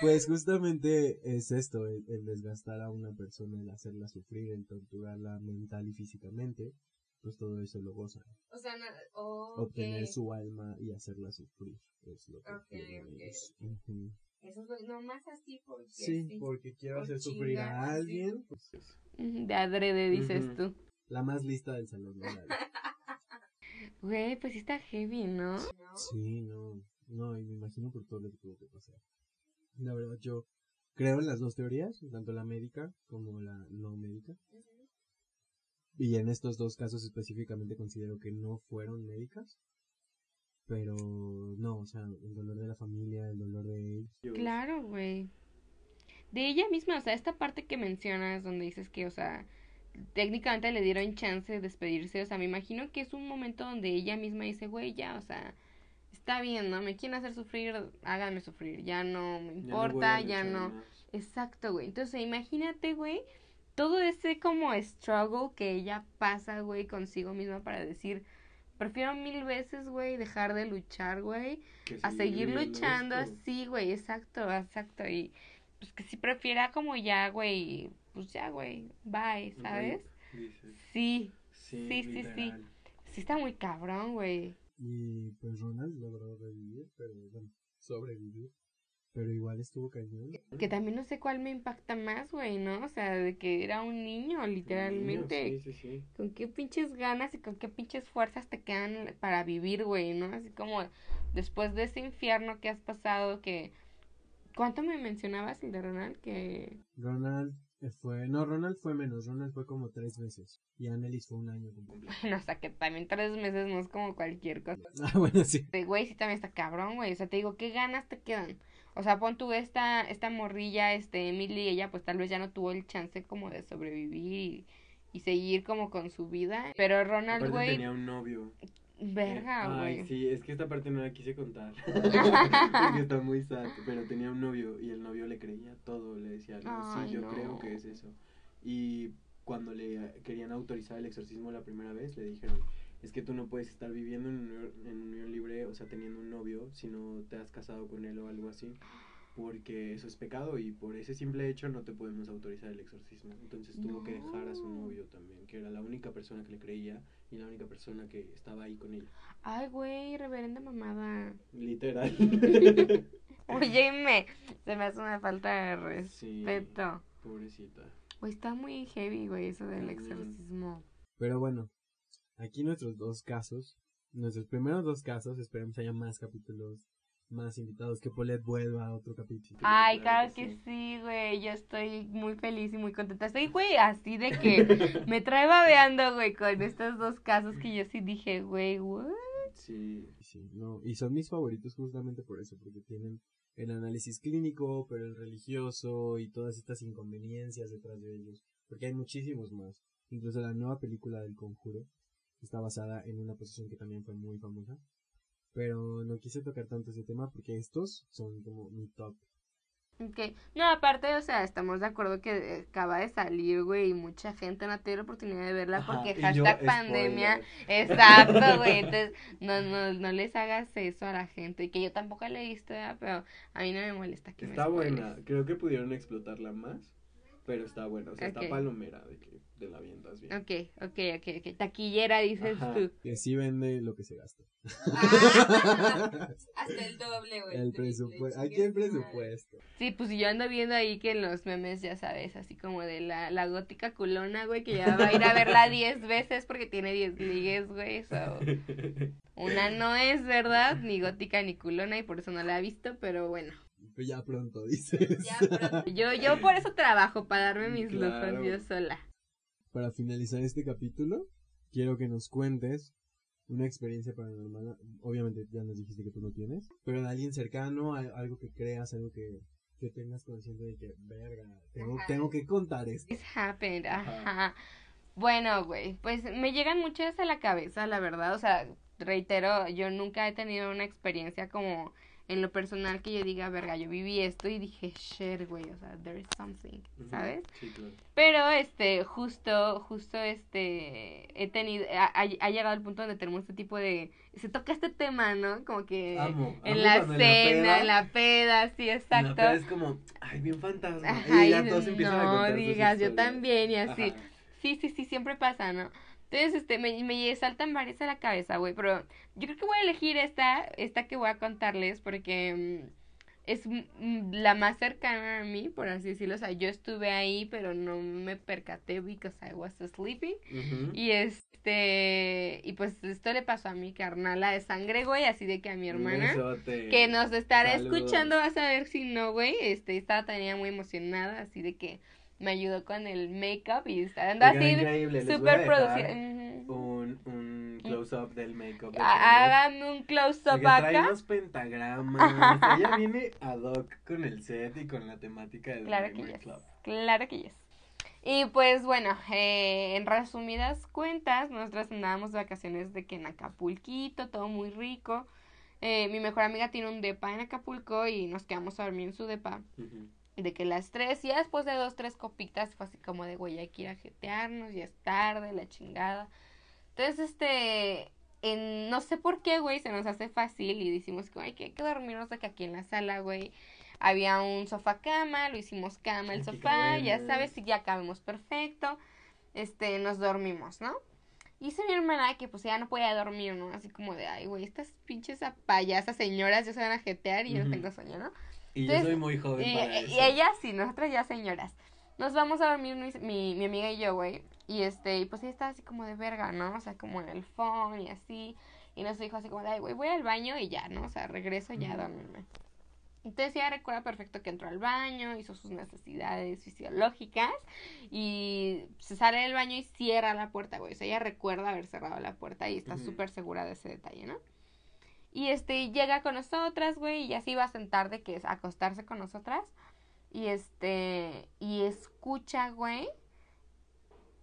Pues justamente es esto, el, el desgastar a una persona, el hacerla sufrir, el torturarla mental y físicamente, pues todo eso lo gozan. O sea, no, oh, obtener okay. su alma y hacerla sufrir es lo que okay, okay. Uh-huh. Eso es nomás así porque sí, sí, porque quiero hacer sufrir a alguien, sí. Pues eso. De adrede dices uh-huh. tú. La más lista del salón. Güey, pues sí está heavy, ¿no? Sí, no. No, y me imagino por todo lo que tuvo que pasar. La verdad, yo creo en las dos teorías, tanto la médica como la no médica. Uh-huh. Y en estos dos casos específicamente considero que no fueron médicas. Pero no, o sea, el dolor de la familia, el dolor de él. Claro, güey. De ella misma, o sea, esta parte que mencionas donde dices que, o sea, técnicamente le dieron chance de despedirse. O sea, me imagino que es un momento donde ella misma dice, güey, ya, o sea, está bien, ¿no? Me quieren hacer sufrir, háganme sufrir, ya no me importa, ya no, ya no... Exacto, güey, entonces imagínate, güey, todo ese como struggle que ella pasa, güey, consigo misma para decir, prefiero mil veces, güey, dejar de luchar, güey, a seguir luchando así, güey, exacto, exacto, y pues que si prefiera como ya, güey, pues ya, güey, bye, ¿sabes? Dice. Sí, sí, sí, literal. sí. Sí está muy cabrón, güey. Y pues Ronald logró revivir, pero bueno, sobrevivir. Pero igual estuvo cañón. Que también no sé cuál me impacta más, güey, ¿no? O sea, de que era un niño, literalmente. Niño, sí, sí, sí. Con qué pinches ganas y con qué pinches fuerzas te quedan para vivir, güey, ¿no? Así como después de ese infierno que has pasado, que... ¿Cuánto me mencionabas el de Ronald? Que... Ronald fue... No, Ronald fue menos. Ronald fue como tres meses. Y Anneliese fue un año completo. Bueno, o sea, que también tres meses no es como cualquier cosa. Ah, bueno, sí. Güey, sí también está cabrón, güey. O sea, te digo, ¿qué ganas te quedan? O sea, pon tú esta, esta morrilla, este, Emily, ella pues tal vez ya no tuvo el chance como de sobrevivir y, y seguir como con su vida. Pero Ronald, güey... tenía un novio. Verga, güey. Eh, ay, sí, es que esta parte no la quise contar. Porque está muy sad. Pero tenía un novio y el novio le creía todo, le decía, no, ay, sí, yo no. creo que es eso. Y cuando le querían autorizar el exorcismo la primera vez, le dijeron... es que tú no puedes estar viviendo en unión, en unión libre, o sea, teniendo un novio, si no te has casado con él o algo así, porque eso es pecado y por ese simple hecho no te podemos autorizar el exorcismo. Entonces tuvo no. que dejar a su novio también, que era la única persona que le creía y la única persona que estaba ahí con ella. Ay, güey, reverenda mamada. Literal. Óyeme, se me hace una falta de respeto. Sí, pobrecita. Güey, está muy heavy, güey, eso del exorcismo. Pero bueno. Aquí nuestros dos casos, nuestros primeros dos casos, esperemos haya más capítulos, más invitados, que Paulette vuelva a otro capítulo. Ay, claro, claro que sí, güey, yo estoy muy feliz y muy contenta. Estoy, güey, así de que me trae babeando, güey, con estos dos casos que yo sí dije, güey, what? Sí, sí, no, y son mis favoritos justamente por eso, porque tienen el análisis clínico, pero el religioso y todas estas inconveniencias detrás de ellos, porque hay muchísimos más, incluso la nueva película del Conjuro. Está basada en una posesión que también fue muy famosa. Pero no quise tocar tanto ese tema porque estos son como mi top. Ok. No, aparte, o sea, estamos de acuerdo que acaba de salir, güey, y mucha gente no tiene la oportunidad de verla porque ajá, hashtag yo, pandemia. Spoiler. Exacto, güey. Entonces, no, no, no les hagas eso a la gente. Que yo tampoco la he visto, pero a mí no me molesta que está me buena. Creo que pudieron explotarla más. Pero está buena, o sea, okay. Está palomera de que de la viendas bien. Ok, ok, ok, ok. Taquillera, dices ajá, tú. Que sí vende lo que se gasta. Ah, hasta el doble, güey. El presupuesto. Aquí el presupuesto. Sí, pues yo ando viendo ahí que en los memes, ya sabes, así como de la, la gótica culona, güey, que ya va a ir a verla diez veces porque tiene diez ligues, güey. So. Una no es, ¿verdad? Ni gótica ni culona y por eso no la ha visto, pero bueno. Ya pronto, dices. Ya pronto. Yo, yo por eso trabajo, para darme mis claro. lujos yo sola. Para finalizar este capítulo, quiero que nos cuentes una experiencia paranormal. Obviamente ya nos dijiste que tú no tienes, pero de alguien cercano, algo que creas, algo que, que tengas consciente de que, verga, tengo, tengo que contar esto. It's happened, ajá. ajá. Bueno, güey, pues me llegan muchas a la cabeza, la verdad. O sea, reitero, yo nunca he tenido una experiencia como... en lo personal que yo diga, verga, yo viví esto y dije, shit, güey, o sea, there is something, uh-huh. ¿sabes? Sí, claro. Pero, este, justo, justo, este, he tenido, ha llegado al punto donde tenemos este tipo de, se toca este tema, ¿no? Como que amo, en amo la cena, en la peda, sí, exacto. En la peda es como, ay, bien fantasma. Ajá, y ya todos empiezan a contar sus historias. No digas, yo también, y así. Ajá. Sí, sí, sí, siempre pasa, ¿no? Entonces, este, me, me saltan varias a la cabeza, güey, pero yo creo que voy a elegir esta, esta que voy a contarles porque es la más cercana a mí, por así decirlo, o sea, yo estuve ahí, pero no me percaté because I was sleeping, uh-huh. y este, y pues esto le pasó a mi carnala de sangre, güey, así de que a mi hermana, besote. Que nos estará Saludos. Escuchando, vas a ver si no, güey, este, estaba también muy emocionada, así de que... me ayudó con el make-up y está andando así súper producido. Un, un close-up del make-up. Háganme un close-up acá. Porque trae los pentagramas. Ella viene ad hoc con el set y con la temática del Claro que yes. Club. Claro que yes. Y pues bueno, eh, en resumidas cuentas, nosotras andábamos de vacaciones de que en Acapulquito, todo muy rico. Eh, mi mejor amiga tiene un depa en Acapulco y nos quedamos a dormir en su depa. Uh-huh. De que las tres, y ya después de dos, tres copitas, fue así como de, güey, hay que ir a jetearnos, ya es tarde, la chingada. Entonces, este, en, no sé por qué, güey, se nos hace fácil y decimos, ay, que hay que dormirnos acá aquí en la sala, güey. Había un sofá-cama, lo hicimos cama, el sofá, ya sabes, ya cabemos perfecto. Este, nos dormimos, ¿no? Y hice a mi hermana que pues ya no podía dormir, ¿no? Así como de, ay, güey, estas pinches payasas señoras ya se van a jetear y uh-huh. yo no tengo sueño, ¿no? Y entonces, yo soy muy joven y, para y, eso. Y ella sí, nosotras ya señoras. Nos vamos a dormir mi, mi, mi amiga y yo, güey. Y este, y pues ella estaba así como de verga, ¿no? O sea, como en el phone y así. Y nos dijo así como de, ay, güey, voy al baño y ya, ¿no? O sea, regreso ya uh-huh. a dormirme. Entonces ella recuerda perfecto que entró al baño, hizo sus necesidades fisiológicas y se sale del baño y cierra la puerta, güey. O sea, ella recuerda haber cerrado la puerta y está uh-huh. súper segura de ese detalle, ¿no? Y este, llega con nosotras, güey, y así va a sentar de que es acostarse con nosotras. Y este, y escucha, güey,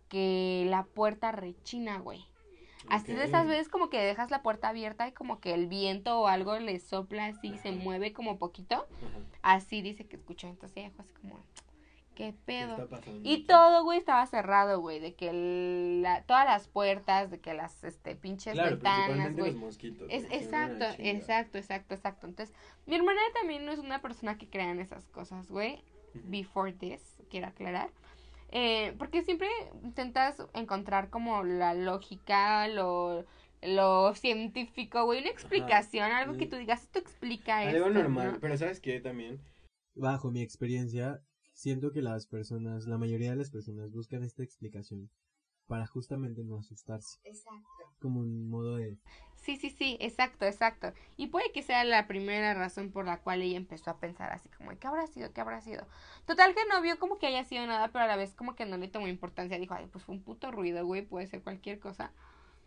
que la puerta rechina, güey. Así okay. de esas veces como que dejas la puerta abierta y como que el viento o algo le sopla así y se mueve como poquito. Uh-huh. Así dice que escuchó. Entonces ella dijo así como, ¿qué pedo? ¿Qué está pasando? Y todo, güey, estaba cerrado, güey. De que la, todas las puertas, de que las este pinches claro, ventanas, güey. Los mosquitos, es, exacto, exacto, exacto, exacto. Entonces, mi hermana también no es una persona que crea en esas cosas, güey. Uh-huh. Before this, quiero aclarar. Eh, porque siempre intentas encontrar como la lógica, lo, lo científico, güey, una explicación, ajá, algo que tú digas, esto explica algo esto. Algo normal, ¿no? Pero ¿sabes qué? También, bajo mi experiencia, siento que las personas, la mayoría de las personas buscan esta explicación para justamente no asustarse. Exacto. Como un modo de... Sí, sí, sí, exacto, exacto. Y puede que sea la primera razón por la cual ella empezó a pensar así como, ¿qué habrá sido? ¿Qué habrá sido? Total que no vio como que haya sido nada, pero a la vez como que no le tomó importancia. Dijo, ay, pues fue un puto ruido, güey, puede ser cualquier cosa.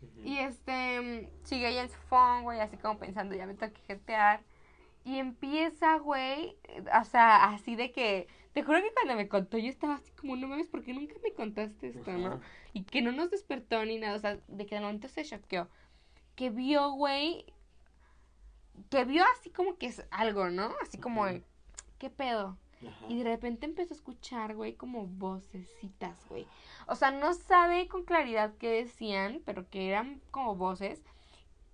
Uh-huh. Y este, sigue ella en su phone, güey, así como pensando, ya me tengo que jetear. Y empieza, güey, o sea, así de que... Te juro que cuando me contó yo estaba así como, no mames, ¿por qué nunca me contaste esto, uh-huh. no? Y que no nos despertó ni nada, o sea, de que de momento se choqueó. Que vio, güey, que vio así como que es algo, ¿no? Así como, uh-huh. ¿qué pedo? Uh-huh. Y de repente empezó a escuchar, güey, como vocecitas, güey. O sea, no sabe con claridad qué decían, pero que eran como voces.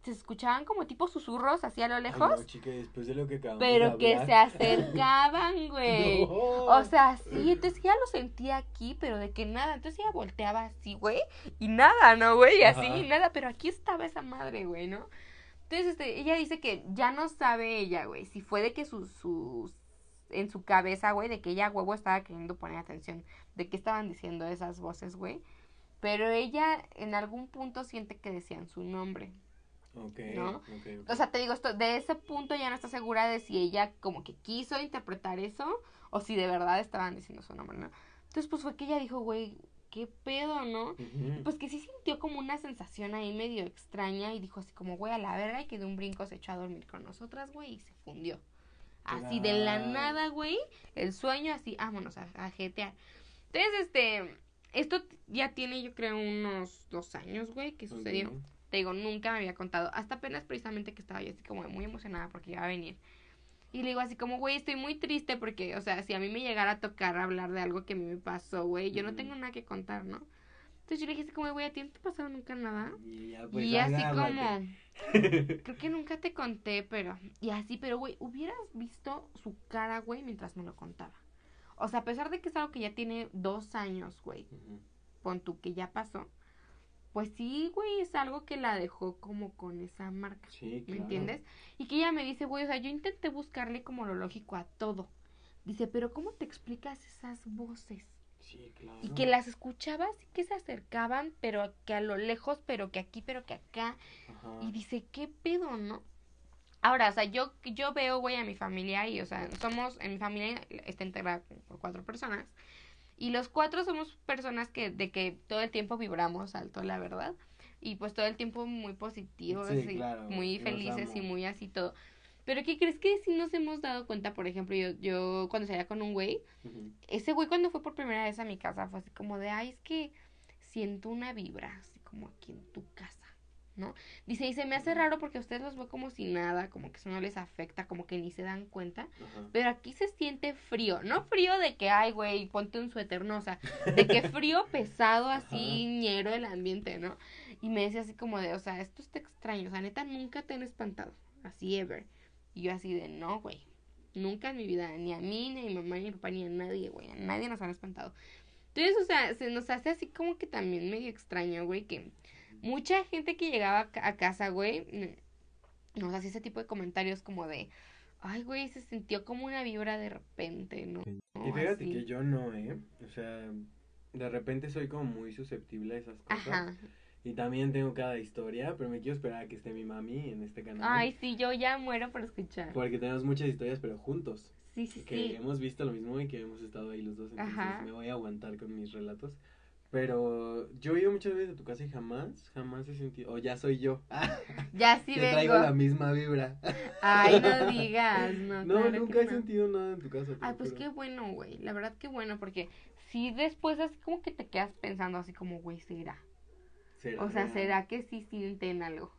Se escuchaban como tipo susurros hacia lo lejos. Ay, no, chica, después de lo que acabamos de hablar. Pero que se acercaban, güey. No. O sea, sí, entonces ya lo sentía aquí, pero de que nada. Entonces ella volteaba así, güey, y nada, ¿no, güey? Y así, y nada, pero aquí estaba esa madre, güey, ¿no? Entonces, este, ella dice que ya no sabe ella, güey, si fue de que sus, sus, en su cabeza, güey, de que ella, huevo, estaba queriendo poner atención de qué estaban diciendo esas voces, güey. Pero ella en algún punto siente que decían su nombre. Okay, ¿no? okay, okay. O sea, te digo esto, de ese punto ya no está segura de si ella como que quiso interpretar eso o si de verdad estaban diciendo su nombre, ¿no? Entonces, pues fue que ella dijo, güey, qué pedo, ¿no? Uh-huh. Pues que sí sintió como una sensación ahí medio extraña y dijo así como, güey, a la verga, y que de un brinco se echó a dormir con nosotras, güey, y se fundió. Así ah. de la nada, güey, el sueño así, vámonos a, a jetear. Entonces, este, esto ya tiene yo creo unos dos años, güey, que sucedió. Okay. Te digo, nunca me había contado, hasta apenas precisamente que estaba yo así como muy emocionada porque iba a venir. Y le digo así como, güey, estoy muy triste porque, o sea, si a mí me llegara a tocar hablar de algo que a mí me pasó, güey, yo mm. no tengo nada que contar, ¿no? Entonces yo le dije así como, güey, ¿a ti no te ha pasado nunca nada? Y, ya, pues, y así como, creo que nunca te conté, pero, y así, pero, güey, hubieras visto su cara, güey, mientras me lo contaba. O sea, a pesar de que es algo que ya tiene dos años, güey, mm-hmm. pon tú que ya pasó. Pues sí, güey, es algo que la dejó como con esa marca, sí, claro. ¿me entiendes? Y que ella me dice, güey, o sea, yo intenté buscarle como lo lógico a todo. Dice, pero ¿cómo te explicas esas voces? Sí, claro. Y que las escuchabas y que se acercaban, pero que a lo lejos, pero que aquí, pero que acá. Ajá. Y dice, ¿qué pedo, no? Ahora, o sea, yo, yo veo, güey, a mi familia y, o sea, somos, en mi familia está integrada por cuatro personas. Y los cuatro somos personas que de que todo el tiempo vibramos alto, la verdad. Y pues todo el tiempo muy positivos, sí, y claro, muy felices y muy así todo. Pero ¿qué crees que si nos hemos dado cuenta? Por ejemplo, yo yo cuando salía con un güey, uh-huh. ese güey cuando fue por primera vez a mi casa fue así como de, ay, es que siento una vibra, así como aquí en tu casa, ¿no? Dice, y se me hace raro porque a ustedes los veo como si nada, como que eso no les afecta, como que ni se dan cuenta, ajá. pero aquí se siente frío, no frío de que, ay, güey, ponte un suéter, no, o sea, de que frío pesado, así, ñero el ambiente, ¿no? Y me decía así como de, o sea, esto está extraño, o sea, neta, nunca te han espantado, así, ever. Y yo así de, no, güey, nunca en mi vida, ni a mí, ni a mi mamá, ni a mi papá, ni a nadie, güey, a nadie nos han espantado. Entonces, o sea, se nos hace así como que también medio extraño, güey, que... mucha gente que llegaba a casa, güey, nos hacía ese tipo de comentarios como de, ay, güey, se sintió como una vibra de repente, ¿no? Y fíjate así. Que yo no, ¿eh? O sea, de repente soy como muy susceptible a esas cosas. Ajá. Y también tengo cada historia, pero me quiero esperar a que esté mi mami en este canal. Ay, sí, yo ya muero por escuchar. Porque tenemos muchas historias, pero juntos. Sí, sí, que sí. Que hemos visto lo mismo y que hemos estado ahí los dos, entonces Ajá. me voy a aguantar con mis relatos. Pero yo he ido muchas veces a tu casa y jamás, jamás he sentido, o ya soy yo. Ya sí vengo. Yo traigo la misma vibra. Ay, no digas, no. No, claro nunca he no. sentido nada en tu casa. Ay, pues qué bueno, güey, la verdad qué bueno, porque sí después así como que te quedas pensando así como, güey, será. ¿Será? O sea, ¿será que sí sienten algo?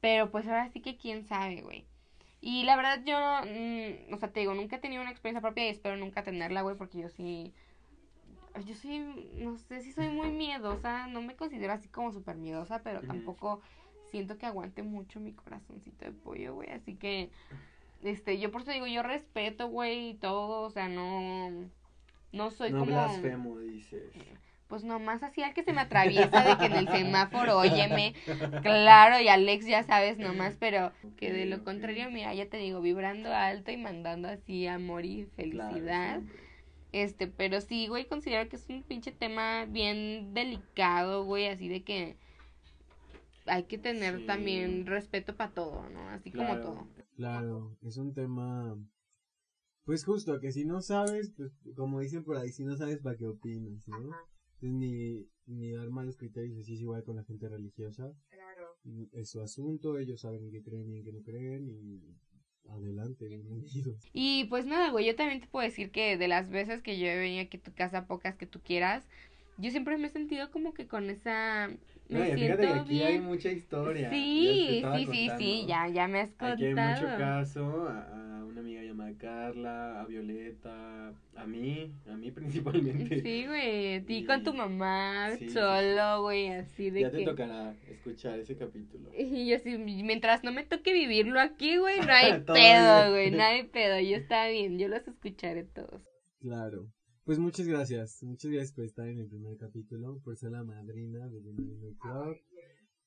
Pero pues ahora sí que quién sabe, güey. Y la verdad yo, mm, o sea, te digo, nunca he tenido una experiencia propia y espero nunca tenerla, güey, porque yo sí... Yo soy, no sé si soy muy miedosa, no me considero así como súper miedosa, pero tampoco siento que aguante mucho mi corazoncito de pollo, güey. Así que, este, yo por eso digo, yo respeto, güey, todo, o sea, no... No soy no como... No blasfemo, dices... Pues nomás así al que se me atraviesa de que en el semáforo, óyeme, claro, y Alex ya sabes nomás, pero que de lo contrario, mira, ya te digo, vibrando alto y mandando así amor y felicidad, claro, este, pero sí, güey, considero que es un pinche tema bien delicado, güey, así de que hay que tener sí. también respeto para todo, ¿no? Así claro, como todo. Claro, es un tema... Pues justo, que si no sabes, pues como dicen por ahí, si no sabes, ¿para qué opinas, no? Ajá. Ni, ni dar malos criterios, así es igual con la gente religiosa. Claro. Es su asunto, ellos saben en qué creen y en qué no creen, y adelante, bienvenidos. Y pues nada, güey, yo también te puedo decir que de las veces que yo he venido aquí a tu casa, pocas que tú quieras, yo siempre me he sentido como que con esa... Me no, siento que aquí bien. Hay mucha historia. Sí, sí, sí, sí, ya, ya me has contado. Aquí hay mucho caso a, a una amiga llamada Carla, a Violeta, a mí, a mí principalmente. Sí, güey, a ti y... con tu mamá, sí, solo, güey, así de ya que... Ya te tocará escuchar ese capítulo. Y yo sí, mientras no me toque vivirlo aquí, güey, no hay pedo, güey, no hay pedo, yo está bien, yo los escucharé todos. Claro. Pues muchas gracias, muchas gracias por estar en el primer capítulo, por ser la madrina de The Nightmare Club,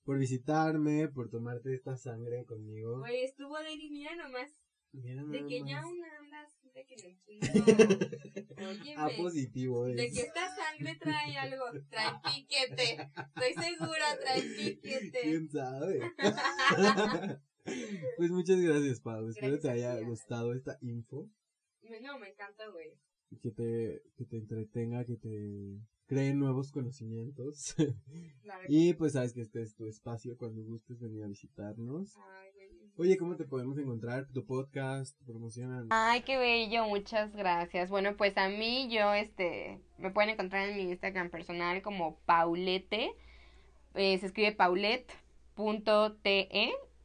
por visitarme, por tomarte esta sangre conmigo. Oye, estuvo Dani, mira nomás, mira nomás, de que ya una andas, de que no, oye, a positivo es. De que esta sangre trae algo, trae piquete, estoy segura, trae piquete. ¿Quién sabe? Pues muchas gracias, Pablo, espero te haya gustado esta info. No, me encanta, güey. Que te, que te entretenga, que te cree nuevos conocimientos. Claro. Y pues sabes que este es tu espacio cuando gustes venir a visitarnos. Ay, oye, ¿cómo te podemos encontrar? Tu podcast, promocionan. Ay, qué bello, muchas gracias. Bueno, pues a mí yo, este, me pueden encontrar en mi Instagram personal como Paulette. Eh, se escribe paulette punto te.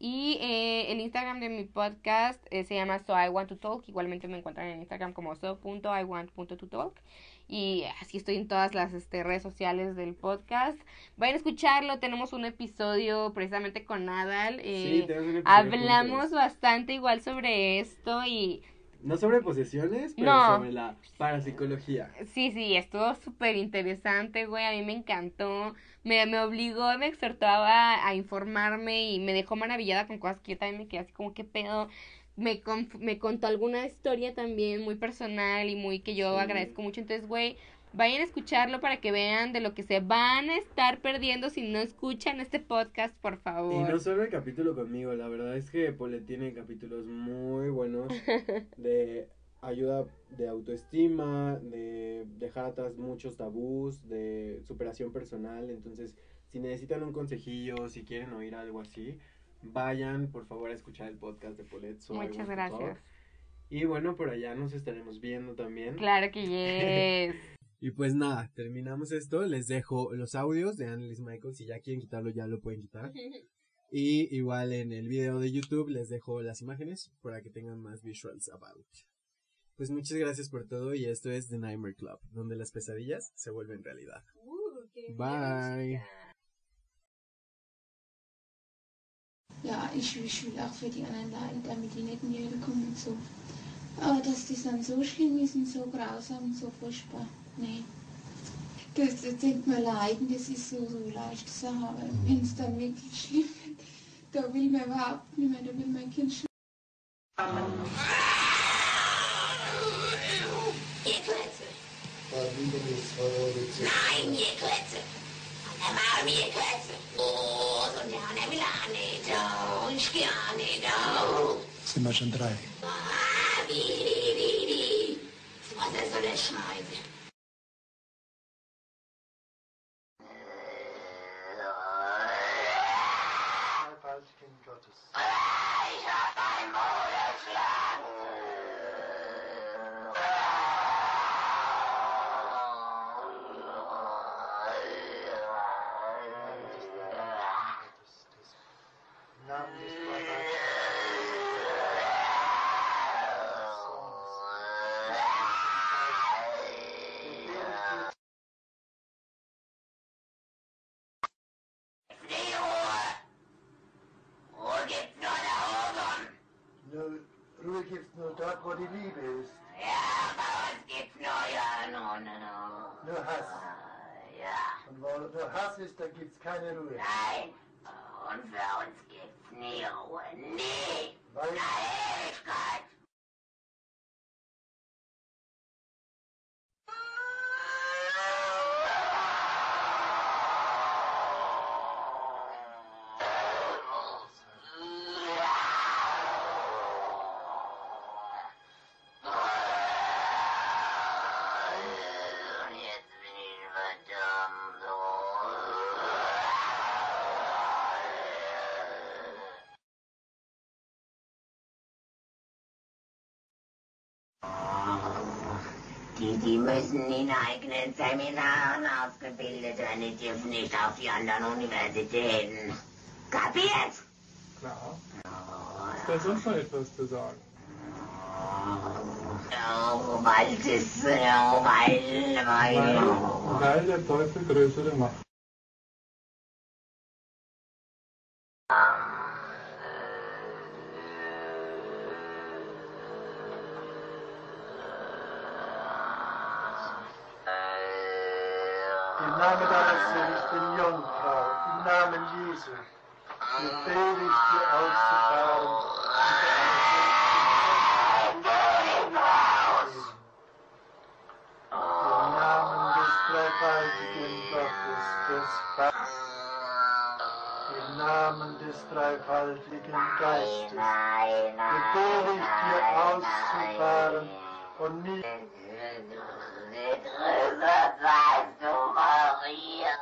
Y eh, el Instagram de mi podcast eh, se llama So I Want to Talk. Igualmente me encuentran en Instagram como so punto i want punto to talk. Y así estoy en todas las este, redes sociales del podcast. Vayan a escucharlo. Tenemos un episodio precisamente con Adal. Eh, sí, tenemos un episodio. Hablamos juntos. Bastante igual sobre esto y... No sobre posesiones, pero no. sobre la parapsicología. Sí, sí, estuvo súper interesante, güey, a mí me encantó, me, me obligó, me exhortaba a, a informarme y me dejó maravillada con cosas que yo también me quedé así como, ¿qué pedo? Me, conf- me contó alguna historia también muy personal y muy que yo sí. agradezco mucho, entonces, güey, vayan a escucharlo para que vean de lo que se van a estar perdiendo si no escuchan este podcast, por favor. Y no solo el capítulo conmigo, la verdad es que Paulette tiene capítulos muy buenos de ayuda de autoestima, de dejar atrás muchos tabús, de superación personal, entonces si necesitan un consejillo, si quieren oír algo así, vayan por favor a escuchar el podcast de Paulette. So Muchas gracias. Y bueno, por allá nos estaremos viendo también. Claro que yes. Y pues nada, terminamos esto, les dejo los audios de Anneliese Michel, si ya quieren quitarlo ya lo pueden quitar. Y igual en el video de YouTube les dejo las imágenes para que tengan más visuals about. Pues muchas gracias por todo y esto es The Nightmare Club, donde las pesadillas se vuelven realidad. Uh, qué Bye. Aber dass die dann so schlimm ist und so grausam und so furchtbar, nee. Das, das sind mir Leiden, das ist so, so leicht zu haben, wenn es dann wirklich schlimm wird. Da will man überhaupt nicht mehr, da will mein Kind schon. Ihr Klötze! Nein, ihr Klötze! Von der Mauer, ihr Klötze! Oh, so der Anne will auch nicht, oh, ich gehe auch nicht, oh! Sind wir schon drei? Ah, wie, wie, wie, wie! Was ist so eine Scheiße? Keine Ruhe. Nein, und für uns gibt's nie Ruhe. Nie. Weil eine Ewigkeit. Die müssen in eigenen Seminaren ausgebildet werden, die dürfen nicht auf die anderen Universitäten. Kapiert? Klar. Ist das uns schon etwas zu sagen? Oh, weil das, oh, weil, weil... Weil der Teufel größere Macht. Und nicht. Nicht größer seid du, Maria.